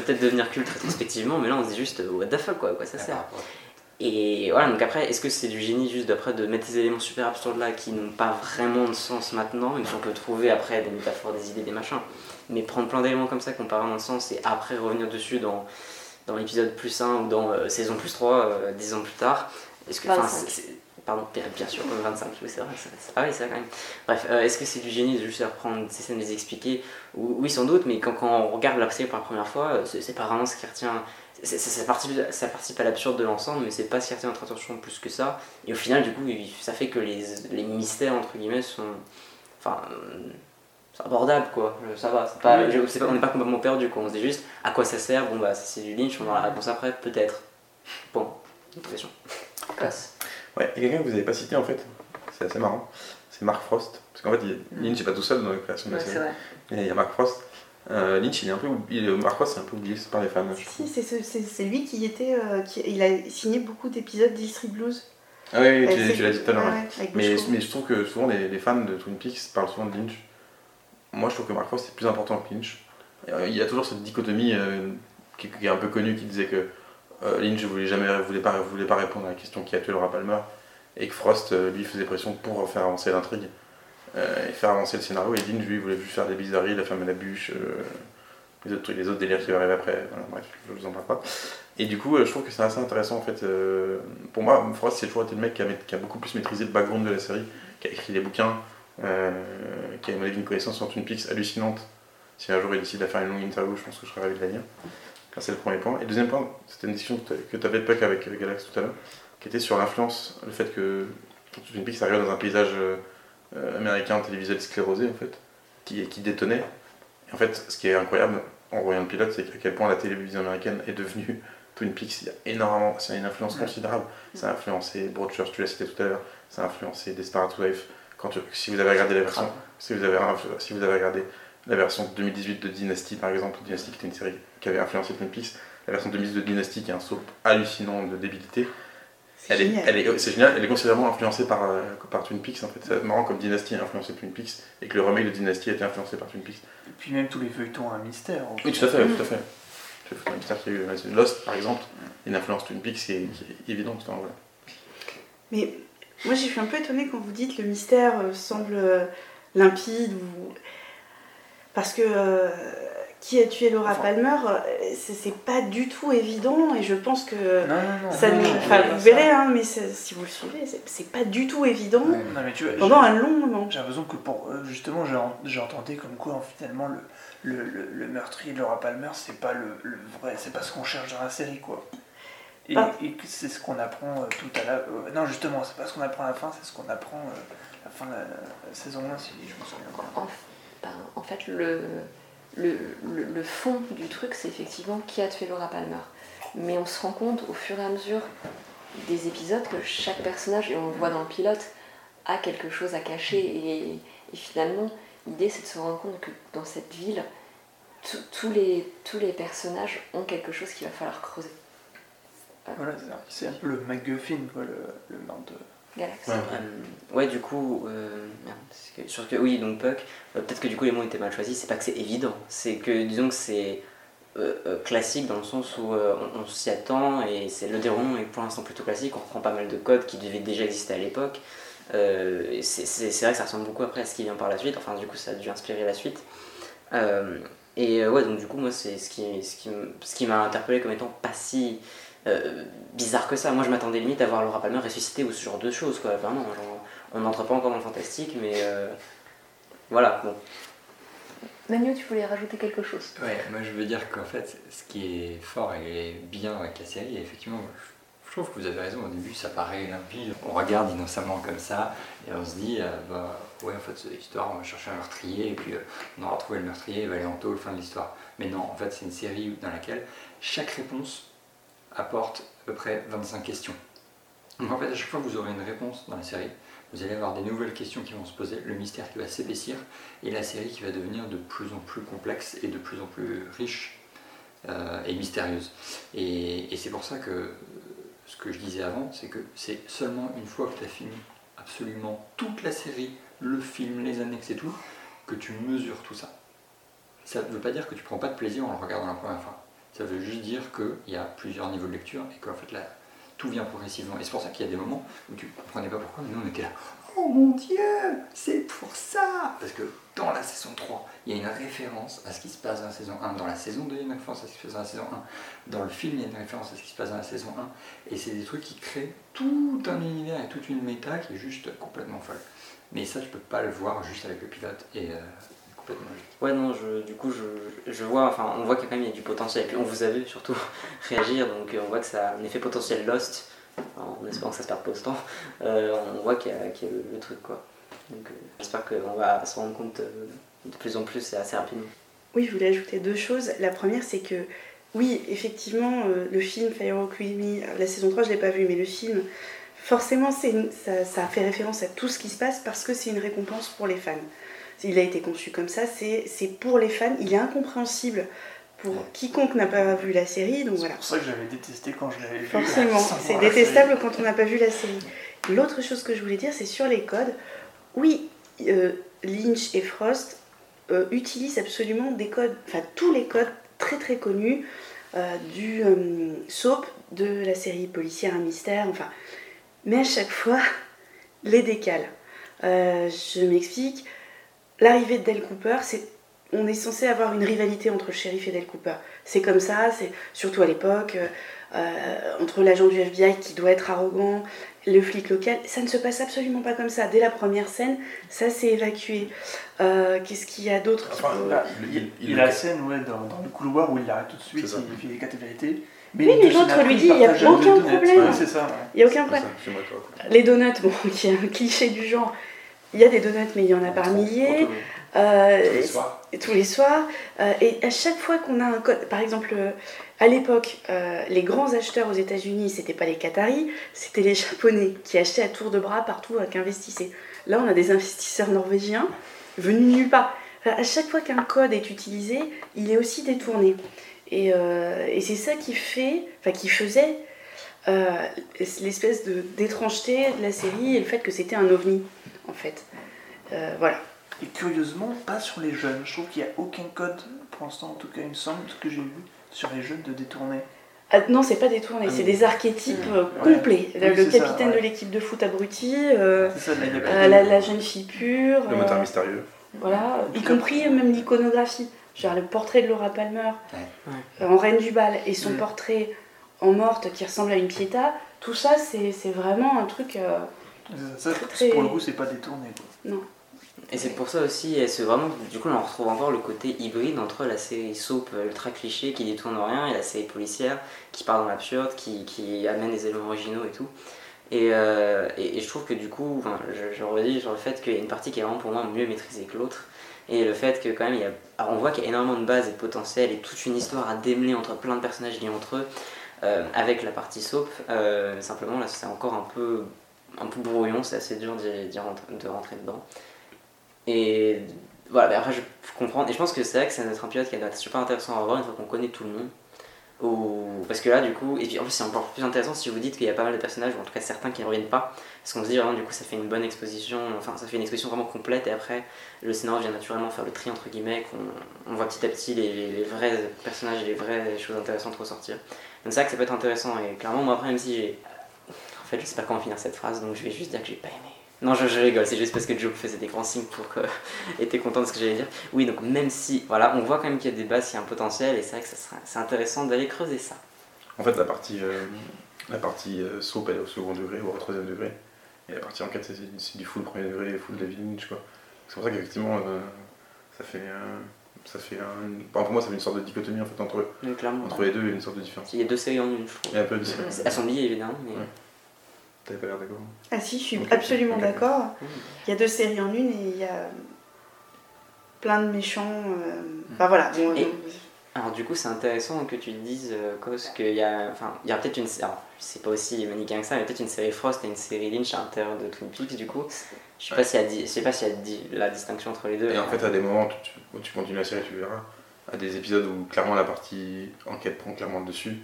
peut-être devenir culte rétrospectivement, mais là on se dit juste what the fuck, quoi ça sert. Et voilà, donc après, est-ce que c'est du génie juste d'après de mettre ces éléments super absurdes là qui n'ont pas vraiment de sens maintenant, il faut que trouver après des métaphores, des idées, des machins, mais prendre plein d'éléments comme ça qui n'ont pas vraiment de sens et après revenir dessus dans l'épisode plus 1 ou dans saison plus 3, 10 ans plus tard, est-ce que... Pardon, bien sûr, 25, oui, c'est vrai, c'est pareil, ça quand même. Bref, est-ce que c'est du génie de juste reprendre ces scènes, les expliquer ? Oui, sans doute, mais quand on regarde la série pour la première fois, c'est pas vraiment ce qui retient. Ça participe à l'absurde de l'ensemble, mais c'est pas ce qui retient notre attention plus que ça. Et au final, du coup, ça fait que les mystères, entre guillemets, sont. Enfin. C'est abordable, quoi, ça va, c'est pas, on n'est pas complètement perdu, quoi. On se dit juste à quoi ça sert, bon, bah, c'est du Lynch, on aura la réponse après, peut-être. Bon, autre question. Classe. Ouais, il y a quelqu'un que vous n'avez pas cité en fait, c'est assez marrant, c'est Mark Frost. Parce qu'en fait, Lynch n'est pas tout seul dans la création de la série. Il y a Mark Frost. Lynch, Mark Frost, c'est un peu oublié par les fans. Si, c'est lui qui était. Il a signé beaucoup d'épisodes d'Hill Street Blues. Ah oui, tu l'as dit tout à l'heure. Mais je trouve que souvent les fans de Twin Peaks parlent souvent de Lynch. Moi, je trouve que Mark Frost est plus important que Lynch. Il y a toujours cette dichotomie qui est un peu connue qui disait que. Lynch voulait pas répondre à la question qui a tué Laura Palmer et que Frost lui faisait pression pour faire avancer l'intrigue et faire avancer le scénario, et Lynch lui voulait plus faire des bizarreries, la femme à la bûche, les autres délires qui arrivent après, voilà, bref, je vous en parle pas. Et du coup je trouve que c'est assez intéressant en fait, pour moi Frost c'est toujours été le mec qui a beaucoup plus maîtrisé le background de la série, qui a écrit des bouquins, qui a une connaissance sur Twin Peaks hallucinante. Si un jour il décide de faire une longue interview, je pense que je serais ravi de la lire. C'est le premier point. Et le deuxième point, c'était une discussion que tu avais pas avec Galax tout à l'heure, qui était sur l'influence, le fait que Twin Peaks arrivait dans un paysage américain télévisuel sclérosé, en fait, qui détonnait. Et en fait, ce qui est incroyable en voyant le pilote, c'est qu'à quel point la télévision américaine est devenue Twin Peaks. Il y a énormément, c'est une influence considérable. Ça a influencé Broadchurch, tu l'as cité tout à l'heure, ça a influencé Desperate Housewives. Si vous avez regardé la version, si vous avez regardé la version 2018 de Dynasty, par exemple, Dynasty qui était une série qui avait influencé Twin Peaks, la version 2018 de Dynasty qui est un soap hallucinant de débilité, c'est génial, elle est considérablement influencée par Twin Peaks en fait. C'est marrant comme Dynasty a influencé Twin Peaks et que le remake de Dynasty a été influencé par Twin Peaks. Et puis même tous les feuilletons à un mystère. En fait. Oui, tout à fait. C'est un mystère qui a eu Lost, par exemple, une influence Twin Peaks qui est évidente. Enfin, voilà. Mais moi je suis un peu étonnée quand vous dites le mystère semble limpide ou. Parce que qui a tué Laura Palmer, c'est pas du tout évident, et je pense que vous verrez, hein, mais si vous le suivez, c'est pas du tout évident pendant un long moment. J'ai l'impression que justement, j'ai entendu comme quoi finalement le meurtrier de Laura Palmer, c'est pas le vrai, c'est pas ce qu'on cherche dans la série, quoi. Et c'est ce qu'on apprend tout à la. Non, justement, c'est pas ce qu'on apprend à la fin, c'est ce qu'on apprend à la fin de la saison 1, si je me souviens encore. En fait, le fond du truc, c'est effectivement qui a tué Laura Palmer. Mais on se rend compte au fur et à mesure des épisodes que chaque personnage, et on le voit dans le pilote, a quelque chose à cacher. Et finalement, l'idée, c'est de se rendre compte que dans cette ville, tous les personnages ont quelque chose qu'il va falloir creuser. Voilà, c'est un peu le MacGuffin, quoi, le meurtre de... Galaxy. Ouais, du coup, oui, donc Puck, peut-être que du coup les mots étaient mal choisis, c'est pas que c'est évident, c'est que disons que c'est classique dans le sens où on s'y attend et c'est le déroulement est pour l'instant plutôt classique, on reprend pas mal de codes qui devaient déjà exister à l'époque, c'est vrai que ça ressemble beaucoup après à ce qui vient par la suite, enfin du coup ça a dû inspirer la suite. Ouais, donc du coup moi c'est ce qui m'a interpellé comme étant pas si... bizarre que ça. Moi je m'attendais limite à voir Laura Palmer ressuscitée ou ce genre de choses, quoi. Vraiment, on n'entre pas encore dans le fantastique, mais voilà, bon. Manu, tu voulais rajouter quelque chose ? Ouais, moi je veux dire qu'en fait, ce qui est fort et bien avec la série, effectivement, je trouve que vous avez raison, au début ça paraît limpide. On regarde innocemment comme ça et on se dit, ouais en fait c'est l'histoire, on va chercher un meurtrier et puis on aura retrouvé le meurtrier, il va aller en taule, fin de l'histoire. Mais non, en fait c'est une série dans laquelle chaque réponse apporte à peu près 25 questions. Donc en fait à chaque fois que vous aurez une réponse dans la série, vous allez avoir des nouvelles questions qui vont se poser, le mystère qui va s'épaissir et la série qui va devenir de plus en plus complexe et de plus en plus riche et mystérieuse. Et c'est pour ça que ce que je disais avant, c'est que c'est seulement une fois que tu as fini absolument toute la série, le film, les annexes et tout, que tu mesures tout ça. Ça ne veut pas dire que tu prends pas de plaisir en le regardant la première fois. Ça veut juste dire qu'il y a plusieurs niveaux de lecture et qu'en fait là, tout vient progressivement. Et c'est pour ça qu'il y a des moments où tu ne comprenais pas pourquoi, mais nous on était là. Oh mon Dieu, c'est pour ça! Parce que dans la saison 3, il y a une référence à ce qui se passe dans la saison 1. Dans la saison 2, il y a une référence à ce qui se passe dans la saison 1. Dans le film, il y a une référence à ce qui se passe dans la saison 1. Et c'est des trucs qui créent tout un univers et toute une méta qui est juste complètement folle. Mais ça, tu peux pas le voir juste avec le pilote et complètement logique. Ouais, non, du coup, je vois, enfin, on voit qu'il y a quand même du potentiel. Et puis on vous a vu surtout réagir, donc on voit que ça a un effet potentiel Lost. En espérant que ça se perde pas autant, on voit qu'il y a le truc quoi. Donc j'espère qu'on va se rendre compte de plus en plus et assez rapidement. Oui, je voulais ajouter deux choses. La première, c'est que oui, effectivement, le film Fire Walk with Me, la saison 3 je l'ai pas vu, mais le film, forcément ça fait référence à tout ce qui se passe parce que c'est une récompense pour les fans. Il a été conçu comme ça, c'est pour les fans, il est incompréhensible pour quiconque n'a pas vu la série, donc voilà. C'est pour ça que j'avais détesté quand je l'avais vu. Forcément, c'est détestable quand on n'a pas vu la série. L'autre chose que je voulais dire, c'est sur les codes. Oui, Lynch et Frost utilisent absolument des codes, enfin tous les codes très très connus du soap, de la série policière, un mystère, enfin. Mais à chaque fois, les décalent. Je m'explique. L'arrivée de Dale Cooper, on est censé avoir une rivalité entre le shérif et Dale Cooper. C'est comme ça, c'est surtout à l'époque, entre l'agent du FBI qui doit être arrogant, le flic local, ça ne se passe absolument pas comme ça. Dès la première scène, ça s'est évacué. Qu'est-ce qu'il y a d'autre enfin, il y a la scène dans le couloir où il l'arrête tout de suite, il fait les quatre vérités. Mais oui, mais l'autre lui dit, il n'y a aucun problème. Ouais, c'est ça. Il n'y a aucun problème. Les donuts, bon, qui est un cliché du genre, il y a des donuts, mais il y en a par milliers. Tous les soirs. Et à chaque fois qu'on a un code, par exemple, à l'époque, les grands acheteurs aux États-Unis, c'était pas les Qataris, c'était les Japonais qui achetaient à tour de bras partout, qui investissaient. Là, on a des investisseurs norvégiens venus nulle part. Enfin, à chaque fois qu'un code est utilisé, il est aussi détourné. Et c'est ça qui faisait l'espèce d'étrangeté de la série et le fait que c'était un ovni, en fait. Voilà. Et curieusement, pas sur les jeunes. Je trouve qu'il n'y a aucun code, pour l'instant en tout cas, il me semble, tout ce que j'ai vu, sur les jeunes de détourner. Ah, non, c'est pas détourné, c'est des archétypes complets. Ouais. Le capitaine de l'équipe de foot abruti, la jeune fille pure. Le motard mystérieux. Voilà, y compris même l'iconographie. Genre le portrait de Laura Palmer en reine du bal et son portrait en morte qui ressemble à une Pietà. Tout ça, c'est vraiment un truc. Ça, pour le coup, c'est pas détourné. Quoi. Non. Et c'est pour ça aussi, c'est vraiment, du coup, on retrouve encore le côté hybride entre la série soap ultra cliché qui détourne rien et la série policière qui part dans l'absurde, qui amène des éléments originaux et tout. Et je trouve que du coup, enfin, je redis sur le fait qu'il y a une partie qui est vraiment pour moi mieux maîtrisée que l'autre. Et le fait que quand même, on voit qu'il y a énormément de bases et de potentiel et toute une histoire à démêler entre plein de personnages liés entre eux. Avec la partie soap, simplement là c'est encore un peu brouillon, c'est assez dur de rentrer dedans. Et voilà, après je comprends, et je pense que c'est vrai que ça doit être un pilote qui doit être super intéressant à voir une fois qu'on connaît tout le monde. Parce que là du coup, et puis en plus c'est encore plus intéressant si vous dites qu'il y a pas mal de personnages, ou en tout cas certains qui ne reviennent pas, parce qu'on se dit vraiment du coup ça fait une bonne exposition, enfin ça fait une exposition vraiment complète, et après le scénario vient naturellement faire le tri entre guillemets, qu'on voit petit à petit les vrais personnages et les vraies choses intéressantes ressortir. Donc c'est vrai que ça peut être intéressant, et clairement moi après même si j'ai... En fait je sais pas comment finir cette phrase, donc je vais juste dire que j'ai pas aimé. Non, je rigole, c'est juste parce que Joe faisait des grands signes pour que était content de ce que j'allais dire. Oui, donc même si, voilà, on voit quand même qu'il y a des bases, il y a un potentiel, et c'est vrai que c'est intéressant d'aller creuser ça. En fait, la partie soap, elle est au second degré, voire au troisième degré, et la partie enquête, c'est du full premier degré, full David Lynch, quoi. C'est pour ça qu'effectivement, ça fait ça fait pour moi ça fait une sorte de dichotomie en fait entre les deux, et une sorte de différence. Il y a deux séries en une, je trouve. Il y a un peu de différence. Elles sont liées évidemment, mais... Ouais. T'avais pas l'air d'accord. Ah si, je suis absolument d'accord. Il y a deux séries en une et il y a plein de méchants. Enfin voilà. Alors du coup c'est intéressant que tu dises, Cos, qu'il y a, enfin, il y a peut-être une, alors c'est pas aussi manichéen que ça, mais peut-être une série Frost et une série Lynch à l'intérieur de Twin Peaks du coup. Je sais pas s'il y a, la distinction entre les deux. Et en fait à des moments où tu continues la série, tu verras, à des épisodes où clairement la partie enquête prend clairement le dessus,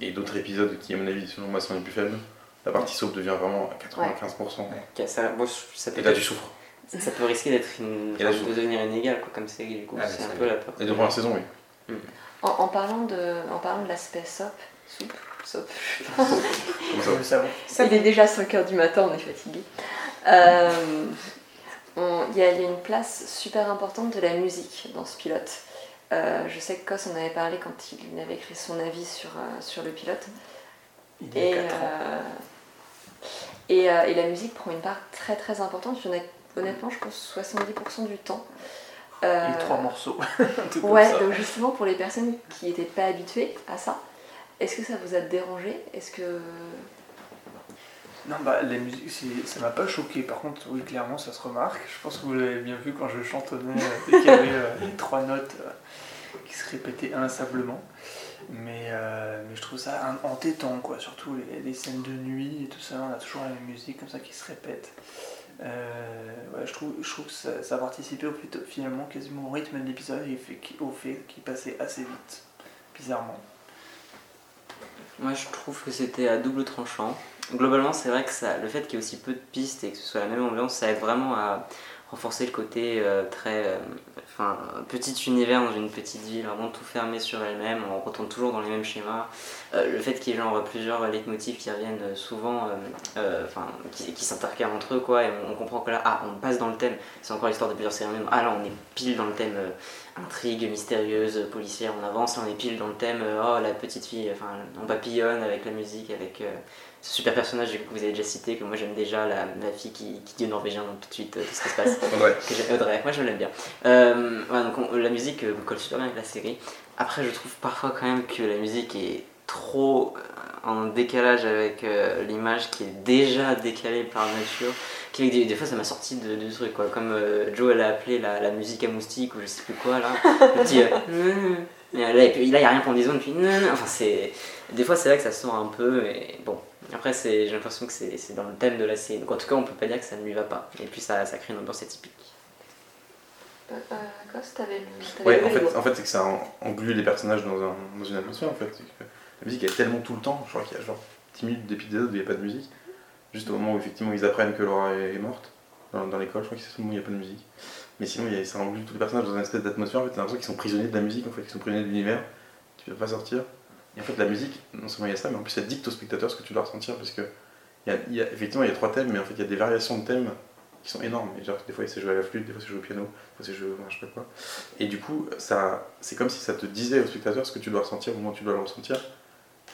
et d'autres épisodes qui à mon avis selon moi sont les plus faibles. La partie soupe devient vraiment à 95%. Ouais. Ça, bon, ça peut et là tu souffres. Ça peut risquer d'être de devenir inégal quoi, comme série du coup. Ah, c'est un peu la peur. Et de première saison, oui. En parlant de l'aspect soupe. Comment ça va? Il est déjà 5h du matin, on est fatigué. Il y a une place super importante de la musique dans ce pilote. Je sais que Cos en avait parlé quand il avait écrit son avis sur le pilote. Et la musique prend une part très très importante. Il y en a, honnêtement, je pense 70% du temps. Les 3 morceaux. Ouais, donc justement pour les personnes qui n'étaient pas habituées à ça, est-ce que ça vous a dérangé? Est-ce que... Non, bah la musique, ça m'a pas choqué. Par contre, oui, clairement, ça se remarque. Je pense que vous l'avez bien vu quand je chantonnais et qu'il y avait les 3 notes qui se répétaient inlassablement. Mais je trouve ça entêtant quoi, surtout les scènes de nuit et tout ça, on a toujours la même musique comme ça qui se répète. Je trouve que ça participait finalement quasiment au rythme de l'épisode et au fait qu'il passait assez vite, bizarrement. Moi je trouve que c'était à double tranchant. Globalement c'est vrai que le fait qu'il y ait aussi peu de pistes et que ce soit la même ambiance, ça aide vraiment à renforcer le côté petit univers dans une petite ville, vraiment tout fermé sur elle-même, on retourne toujours dans les mêmes schémas. Le fait qu'il y ait genre plusieurs leitmotifs qui reviennent souvent, qui s'intercalent entre eux quoi, et on comprend que là, on passe dans le thème, c'est encore l'histoire de plusieurs séries même, là on est pile dans le thème intrigue, mystérieuse, policière, on avance, là on est pile dans le thème, la petite fille, on papillonne avec la musique, avec... ce super personnage que vous avez déjà cité, que moi j'aime déjà, la fille qui dit au norvégien tout de suite tout ce qui se passe. Audrey. Audrey, moi je l'aime bien. La musique colle super bien avec la série. Après je trouve parfois quand même que la musique est trop en décalage avec l'image qui est déjà décalée par nature. Des fois ça m'a sorti de trucs quoi, comme Joe elle a appelé la musique à moustique ou je sais plus quoi là. Elle dit, il n'y a rien pour des zones, puis des fois c'est là que ça sort un peu, mais bon. Après, j'ai l'impression que c'est dans le thème de la série. Donc en tout cas, on peut pas dire que ça ne lui va pas. Et puis ça crée une ambiance atypique. En fait, c'est que ça englue les personnages dans une atmosphère en fait. La musique est tellement tout le temps, je crois qu'il y a genre 10 minutes d'épisode où il n'y a pas de musique. Juste au moment où effectivement ils apprennent que Laura est morte dans l'école, je crois que c'est le moment où il n'y a pas de musique. Mais sinon, ça englue tous les personnages dans une espèce d'atmosphère. En fait, t'as l'impression qu'ils sont prisonniers de la musique, en fait, qu'ils sont prisonniers de l'univers, qu'ils ne peuvent pas sortir. Et en fait, la musique, non seulement il y a ça, mais en plus, elle dicte au spectateur ce que tu dois ressentir, parce que effectivement, il y a 3 thèmes, mais en fait, il y a des variations de thèmes qui sont énormes. Et genre, des fois, c'est joué à la flûte, des fois, c'est joué au piano, des fois, c'est joué au je sais pas quoi. Et du coup, c'est comme si ça te disait au spectateur ce que tu dois ressentir au moment où tu dois le ressentir.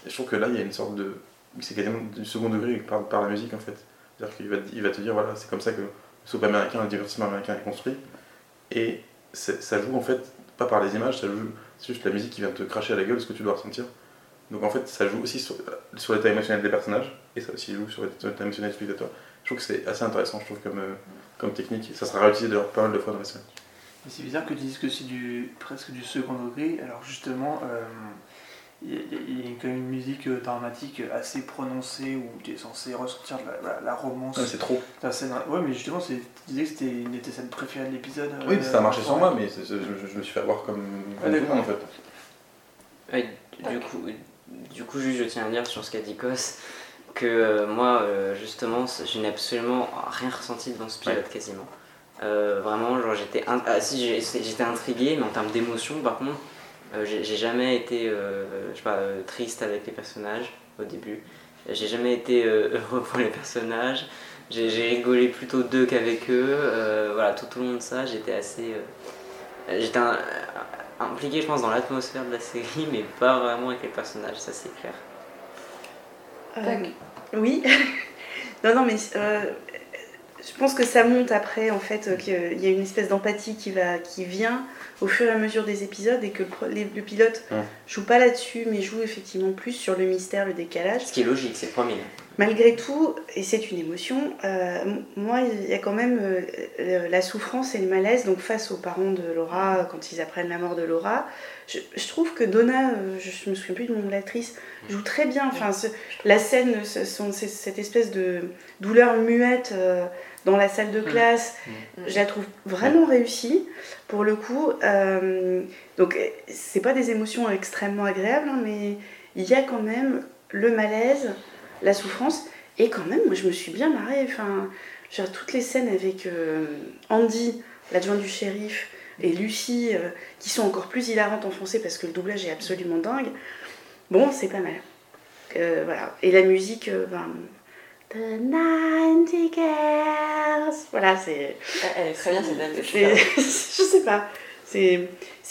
Et je trouve que là, il y a une sorte de. C'est quasiment du second degré par la musique, en fait. C'est-à-dire qu'il va te dire, voilà, c'est comme ça que le soap américain, le divertissement américain est construit. Et ça joue, en fait, pas par les images, ça joue. C'est juste la musique qui vient te cracher à la gueule ce que tu dois ressentir. Donc en fait, ça joue aussi sur l'état émotionnel des personnages, et ça aussi joue sur l'état émotionnel du spectateur. Je trouve que c'est assez intéressant, je trouve, comme technique. Ça sera réutilisé d'ailleurs pas mal de fois dans la série. Mais c'est bizarre que tu dises que c'est presque du second degré. Alors justement, il y a quand même une musique dramatique assez prononcée, où tu es censé ressentir la romance. Ouais, c'est trop. Ouais, mais justement, tu disais que c'était une de tes scènes préférées de l'épisode. Oui, ça a marché sans moi, mais je me suis fait avoir comme tout le monde, en fait. Ouais, du coup, je tiens à dire sur ce qu'a dit Cos que moi, justement, je n'ai absolument rien ressenti devant ce pilote, quasiment. Vraiment, genre j'étais intrigué, mais en termes d'émotion, par contre, j'ai jamais été triste avec les personnages au début. J'ai jamais été heureux pour les personnages. J'ai rigolé plutôt d'eux qu'avec eux. Voilà, tout au long de ça, j'étais assez. J'étais impliqué, je pense, dans l'atmosphère de la série, mais pas vraiment avec les personnages, ça c'est clair. Oui. Non, mais Je pense que ça monte après, en fait, qu'il y a une espèce d'empathie qui vient au fur et à mesure des épisodes et que le pilote joue pas là-dessus, mais joue effectivement plus sur le mystère, le décalage. Ce qui est logique, c'est le premier. Malgré tout, et c'est une émotion, moi, il y a quand même la souffrance et le malaise, donc face aux parents de Laura, quand ils apprennent la mort de Laura. Je trouve que Donna, je me souviens plus du nom de l'actrice, joue très bien. Enfin, la scène, cette espèce de douleur muette dans la salle de classe, je la trouve vraiment réussie pour le coup. Donc, c'est pas des émotions extrêmement agréables, hein, mais il y a quand même le malaise, la souffrance, et quand même, moi, je me suis bien marrée. Enfin, genre, toutes les scènes avec Andy, l'adjoint du shérif, et Lucie, qui sont encore plus hilarantes en français parce que le doublage est absolument dingue. Bon, c'est pas mal. Voilà. Et la musique, The 90 Girls. Voilà, c'est. Elle est très bien cette dame. Je sais pas. C'est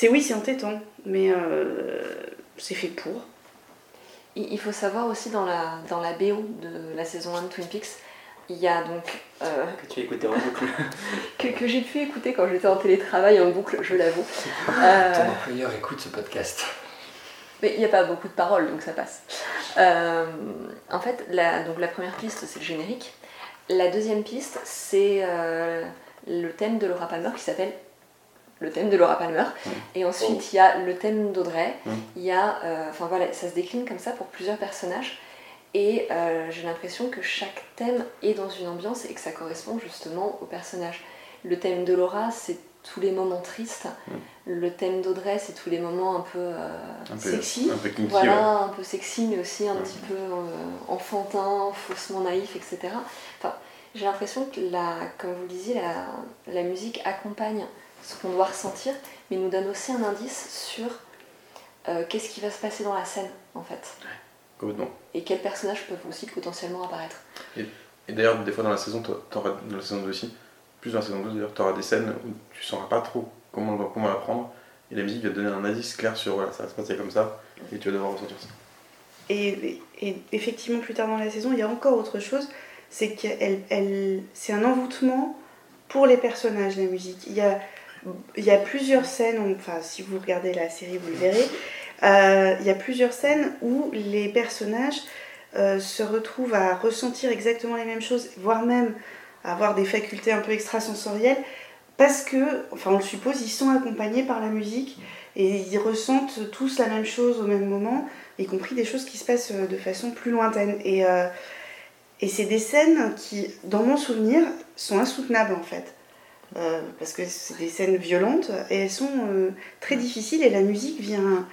oui, c'est entêtant, mais c'est fait pour. Il faut savoir aussi dans la BO de la saison 1 de Twin Peaks. Il y a donc... que tu écoutais en boucle. que j'ai pu écouter quand j'étais en télétravail en boucle, je l'avoue. Ton employeur écoute ce podcast. Mais il n'y a pas beaucoup de paroles, donc ça passe. En fait, la première piste, c'est le générique. La deuxième piste, c'est le thème de Laura Palmer qui s'appelle... Le thème de Laura Palmer. Et ensuite, il y a le thème d'Audrey. Il y a... Enfin voilà, ça se décline comme ça pour plusieurs personnages. Et j'ai l'impression que chaque thème est dans une ambiance et que ça correspond justement au personnage. Le thème de Laura, c'est tous les moments tristes. Le thème d'Audrey, c'est tous les moments un peu sexy. Un peu kinky, voilà, un peu sexy, mais aussi un petit peu enfantin, faussement naïf, etc. Enfin, j'ai l'impression que, comme vous le disiez, la musique accompagne ce qu'on doit ressentir, mais nous donne aussi un indice sur qu'est-ce qui va se passer dans la scène, en fait. Ouais. Et quels personnages peuvent aussi potentiellement apparaître. Et d'ailleurs, des fois dans la saison, dans la saison 2 aussi, plus dans la saison 2 d'ailleurs, tu auras des scènes où tu ne sauras pas trop comment la prendre, et la musique va te donner un indice clair sur voilà, ça va se passer comme ça, et tu vas devoir ressentir ça. Et effectivement, plus tard dans la saison, il y a encore autre chose, c'est qu'elle c'est un envoûtement pour les personnages, la musique. Il y a plusieurs scènes, enfin si vous regardez la série, vous le verrez. Il y a plusieurs scènes où les personnages se retrouvent à ressentir exactement les mêmes choses, voire même à avoir des facultés un peu extrasensorielles, parce que, enfin on le suppose, ils sont accompagnés par la musique et ils ressentent tous la même chose au même moment, y compris des choses qui se passent de façon plus lointaine. Et c'est des scènes qui, dans mon souvenir, sont insoutenables en fait. Parce que c'est des scènes violentes et elles sont très difficiles et la musique vient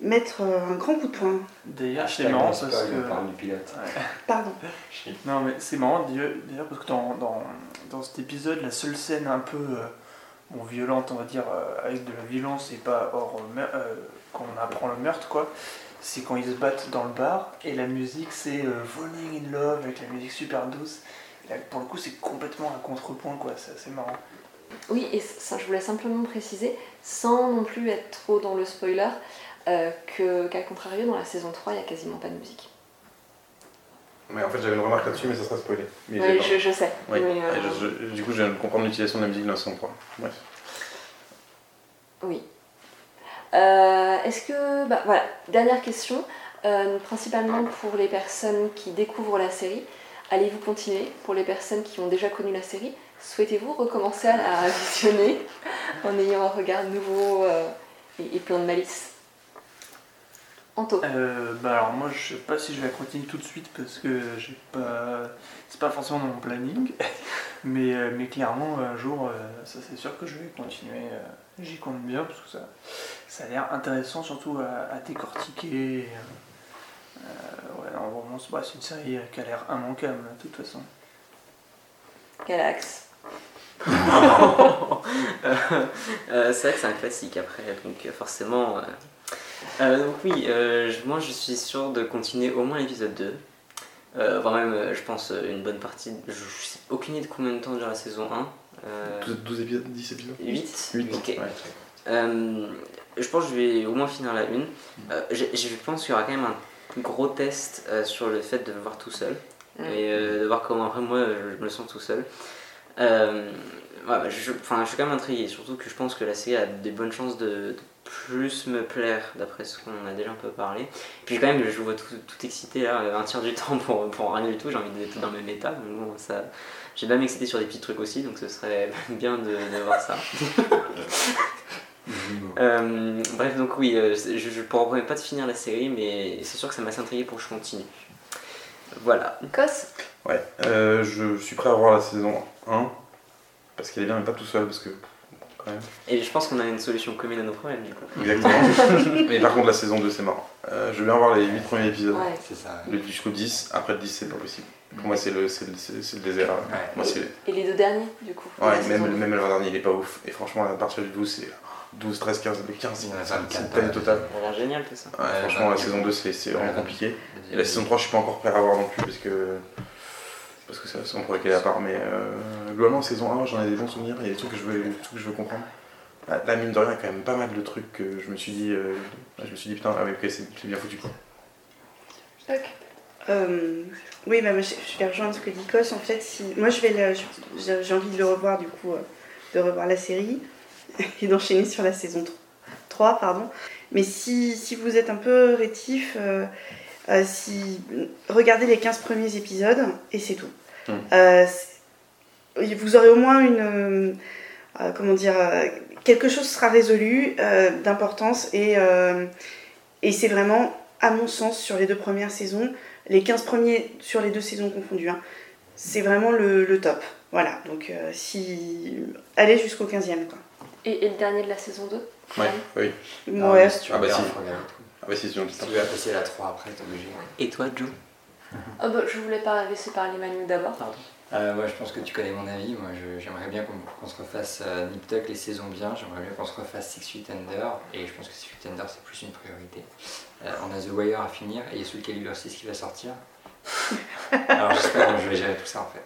mettre un grand coup de poing. D'ailleurs, c'est marrant parce que... Parle du pilote. Ouais. Pardon. Non mais c'est marrant d'ailleurs parce que dans cet épisode, la seule scène un peu violente, on va dire, avec de la violence et pas quand on apprend le meurtre quoi, c'est quand ils se battent dans le bar et la musique c'est Falling in Love avec la musique super douce. Là, pour le coup, c'est complètement un contrepoint, quoi. C'est assez marrant. Oui, et ça, je voulais simplement préciser, sans non plus être trop dans le spoiler, qu'à contrario, dans la saison 3, il n'y a quasiment pas de musique. Mais en fait, j'avais une remarque là-dessus, mais ça sera spoilé. Mais oui, je sais. Oui. Mais du coup, je viens de comprendre l'utilisation de la musique dans la saison 3. Bref. Oui. Est-ce que... Bah, voilà, dernière question. Principalement pour les personnes qui découvrent la série... Allez-vous continuer? Pour les personnes qui ont déjà connu la série, souhaitez-vous recommencer à la visionner en ayant un regard nouveau et plein de malice? Anto. Alors moi je sais pas si je vais continuer tout de suite parce que j'ai pas... c'est pas forcément dans mon planning, mais clairement un jour ça c'est sûr que je vais continuer. J'y compte bien parce que ça a l'air intéressant surtout à décortiquer. C'est une série qui a l'air immanquable de toute façon. Quel axe? C'est vrai que c'est un classique après, donc forcément... donc oui, moi je suis sûr de continuer au moins l'épisode 2. Voire même, je pense, une bonne partie... Je sais aucune idée de combien de temps dure la saison 1. 12 épisodes, 10 épisodes 8, ok. Ouais. Je pense que je vais au moins finir la 1. Je pense qu'il y aura quand même un gros test sur le fait de me voir tout seul et de voir comment après moi je me sens tout seul Ouais, je suis quand même intrigué, surtout que je pense que la série a des bonnes chances de plus me plaire, d'après ce qu'on a déjà un peu parlé. Puis quand même, je vous vois tout excité là, un tiers du temps pour rien du tout, j'ai envie d'être dans mes méta, mais bon, ça... J'ai bien m'excité sur des petits trucs aussi, donc ce serait bien de voir ça. Bref, donc oui, je ne pourrais pas de finir la série, mais c'est sûr que ça m'a assez intrigué pour que je continue. Voilà. Cos ? Ouais, je suis prêt à voir la saison 1, parce qu'elle est bien, mais pas tout seul, parce que... Ouais. Et je pense qu'on a une solution commune à nos problèmes du coup. Exactement. Mais par contre la saison 2 c'est marrant. Je veux bien voir les 8 premiers épisodes. Ouais, c'est ça. Ouais. Jusqu'au 10, après le 10 c'est pas possible. Pour moi c'est le désert. Ouais. Moi, c'est... Et les deux derniers du coup. Ouais, même le dernier il est pas ouf. Et franchement à partir du 12 c'est 12, 13, 15 ouais, c'est une peine totale. Ça a l'air génial tout ça. Ouais, franchement la saison 2 c'est vraiment compliqué. Et la saison 3 je suis pas encore prêt à voir non plus parce que c'est la saison pour laquelle elle est à part, mais globalement saison 1 j'en ai des bons souvenirs, il y a des trucs que je veux comprendre. Là mine de rien il y a quand même pas mal de trucs que je me suis dit putain ah, mais okay, c'est bien foutu quoi. Oui bah, je vais rejoindre ce que dit Cos en fait, si... moi j'ai envie de le revoir du coup, de revoir la série et d'enchaîner sur la saison 3 pardon, mais si vous êtes un peu rétif, regardez les 15 premiers épisodes et c'est tout. Vous aurez au moins une quelque chose sera résolu d'importance et c'est vraiment à mon sens sur les deux premières saisons, les 15 premiers sur les deux saisons confondues hein, c'est vraiment le top, voilà, donc allez jusqu'au 15e quoi. Et le dernier de la saison 2 oui. Ouais. Ah bah si. Ouais, si tu veux passer la 3 après, t'es obligé. Et toi, Joe ? Je voulais pas laisser parler Manu d'abord, pardon. Moi, je pense que tu connais mon avis. Moi, j'aimerais bien qu'on se refasse Nip Tuck, les saisons bien. J'aimerais bien qu'on se refasse Six Feet Under. Et je pense que Six Feet Under, c'est plus une priorité. On a The Wire à finir et il y a celui qui a 6 qui va sortir. Alors, j'espère que je vais gérer tout ça en fait.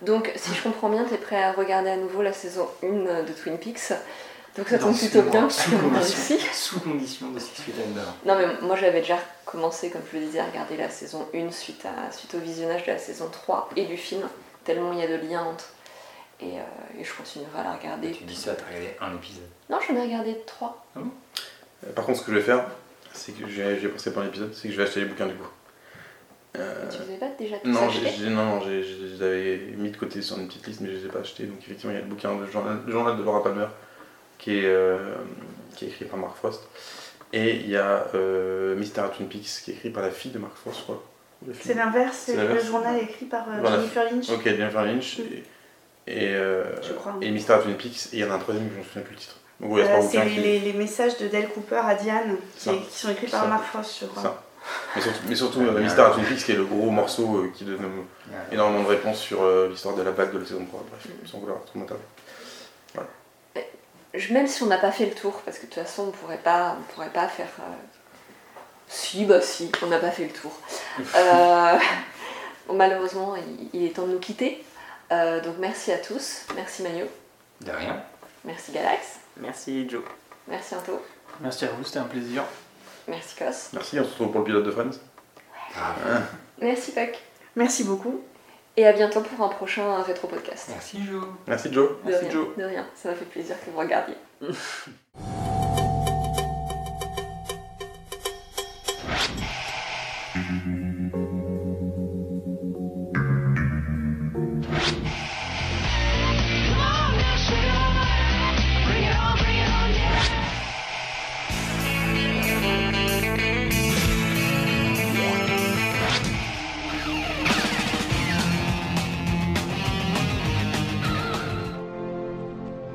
Donc, si je comprends bien, t'es prêt à regarder à nouveau la saison 1 de Twin Peaks. Donc ça tombe plutôt bien parce qu'on a réussi. Sous condition de Six Feet Under. Non mais moi j'avais déjà commencé, comme je le disais, à regarder la saison 1 suite au visionnage de la saison 3 et du film, tellement il y a de liens entre. Et je continuerai à la regarder. Tu dis ça, t'as regardé un épisode ? Non, j'en ai regardé 3. Ah bon ? Par contre, ce que je vais faire, c'est que j'ai pensé pour un épisode, c'est que je vais acheter les bouquins du coup. Tu les avais pas déjà tous achetés ? Non, je les avais mis de côté sur une petite liste, mais je les ai pas achetés. Donc effectivement, il y a le bouquin de journal de Laura Palmer. Qui est écrit par Mark Frost. Et il y a Mystère à Twin Peaks, qui est écrit par la fille de Mark Frost, je crois. C'est l'inverse, le journal est écrit par Jennifer Lynch. Ok, Jennifer Lynch. Et Mystère à Twin Peaks, et il y en a un troisième, je ne me souviens plus le titre. Donc, ouais, c'est les messages de Dale Cooper à Diane, qui sont écrits par Mark Frost, je crois. Ça. Mais surtout Mystère à Twin Peaks, qui est le gros morceau qui donne énormément de réponses sur l'histoire de la vague de la saison 3. Bref, sans vouloir trop m'attarder. Voilà. Même si on n'a pas fait le tour, parce que de toute façon on pourrait pas faire... Si, on n'a pas fait le tour. Malheureusement, il est temps de nous quitter. Donc merci à tous, merci Manu. De rien. Merci Galax. Merci Joe. Merci Anto. Merci à vous, c'était un plaisir. Merci Cos. Merci, on se retrouve pour le pilote de Friends. Ouais. Merci Puck. Merci beaucoup. Et à bientôt pour un prochain rétro-podcast. Merci Jo. Merci Jo. De rien, ça m'a fait plaisir que vous regardiez.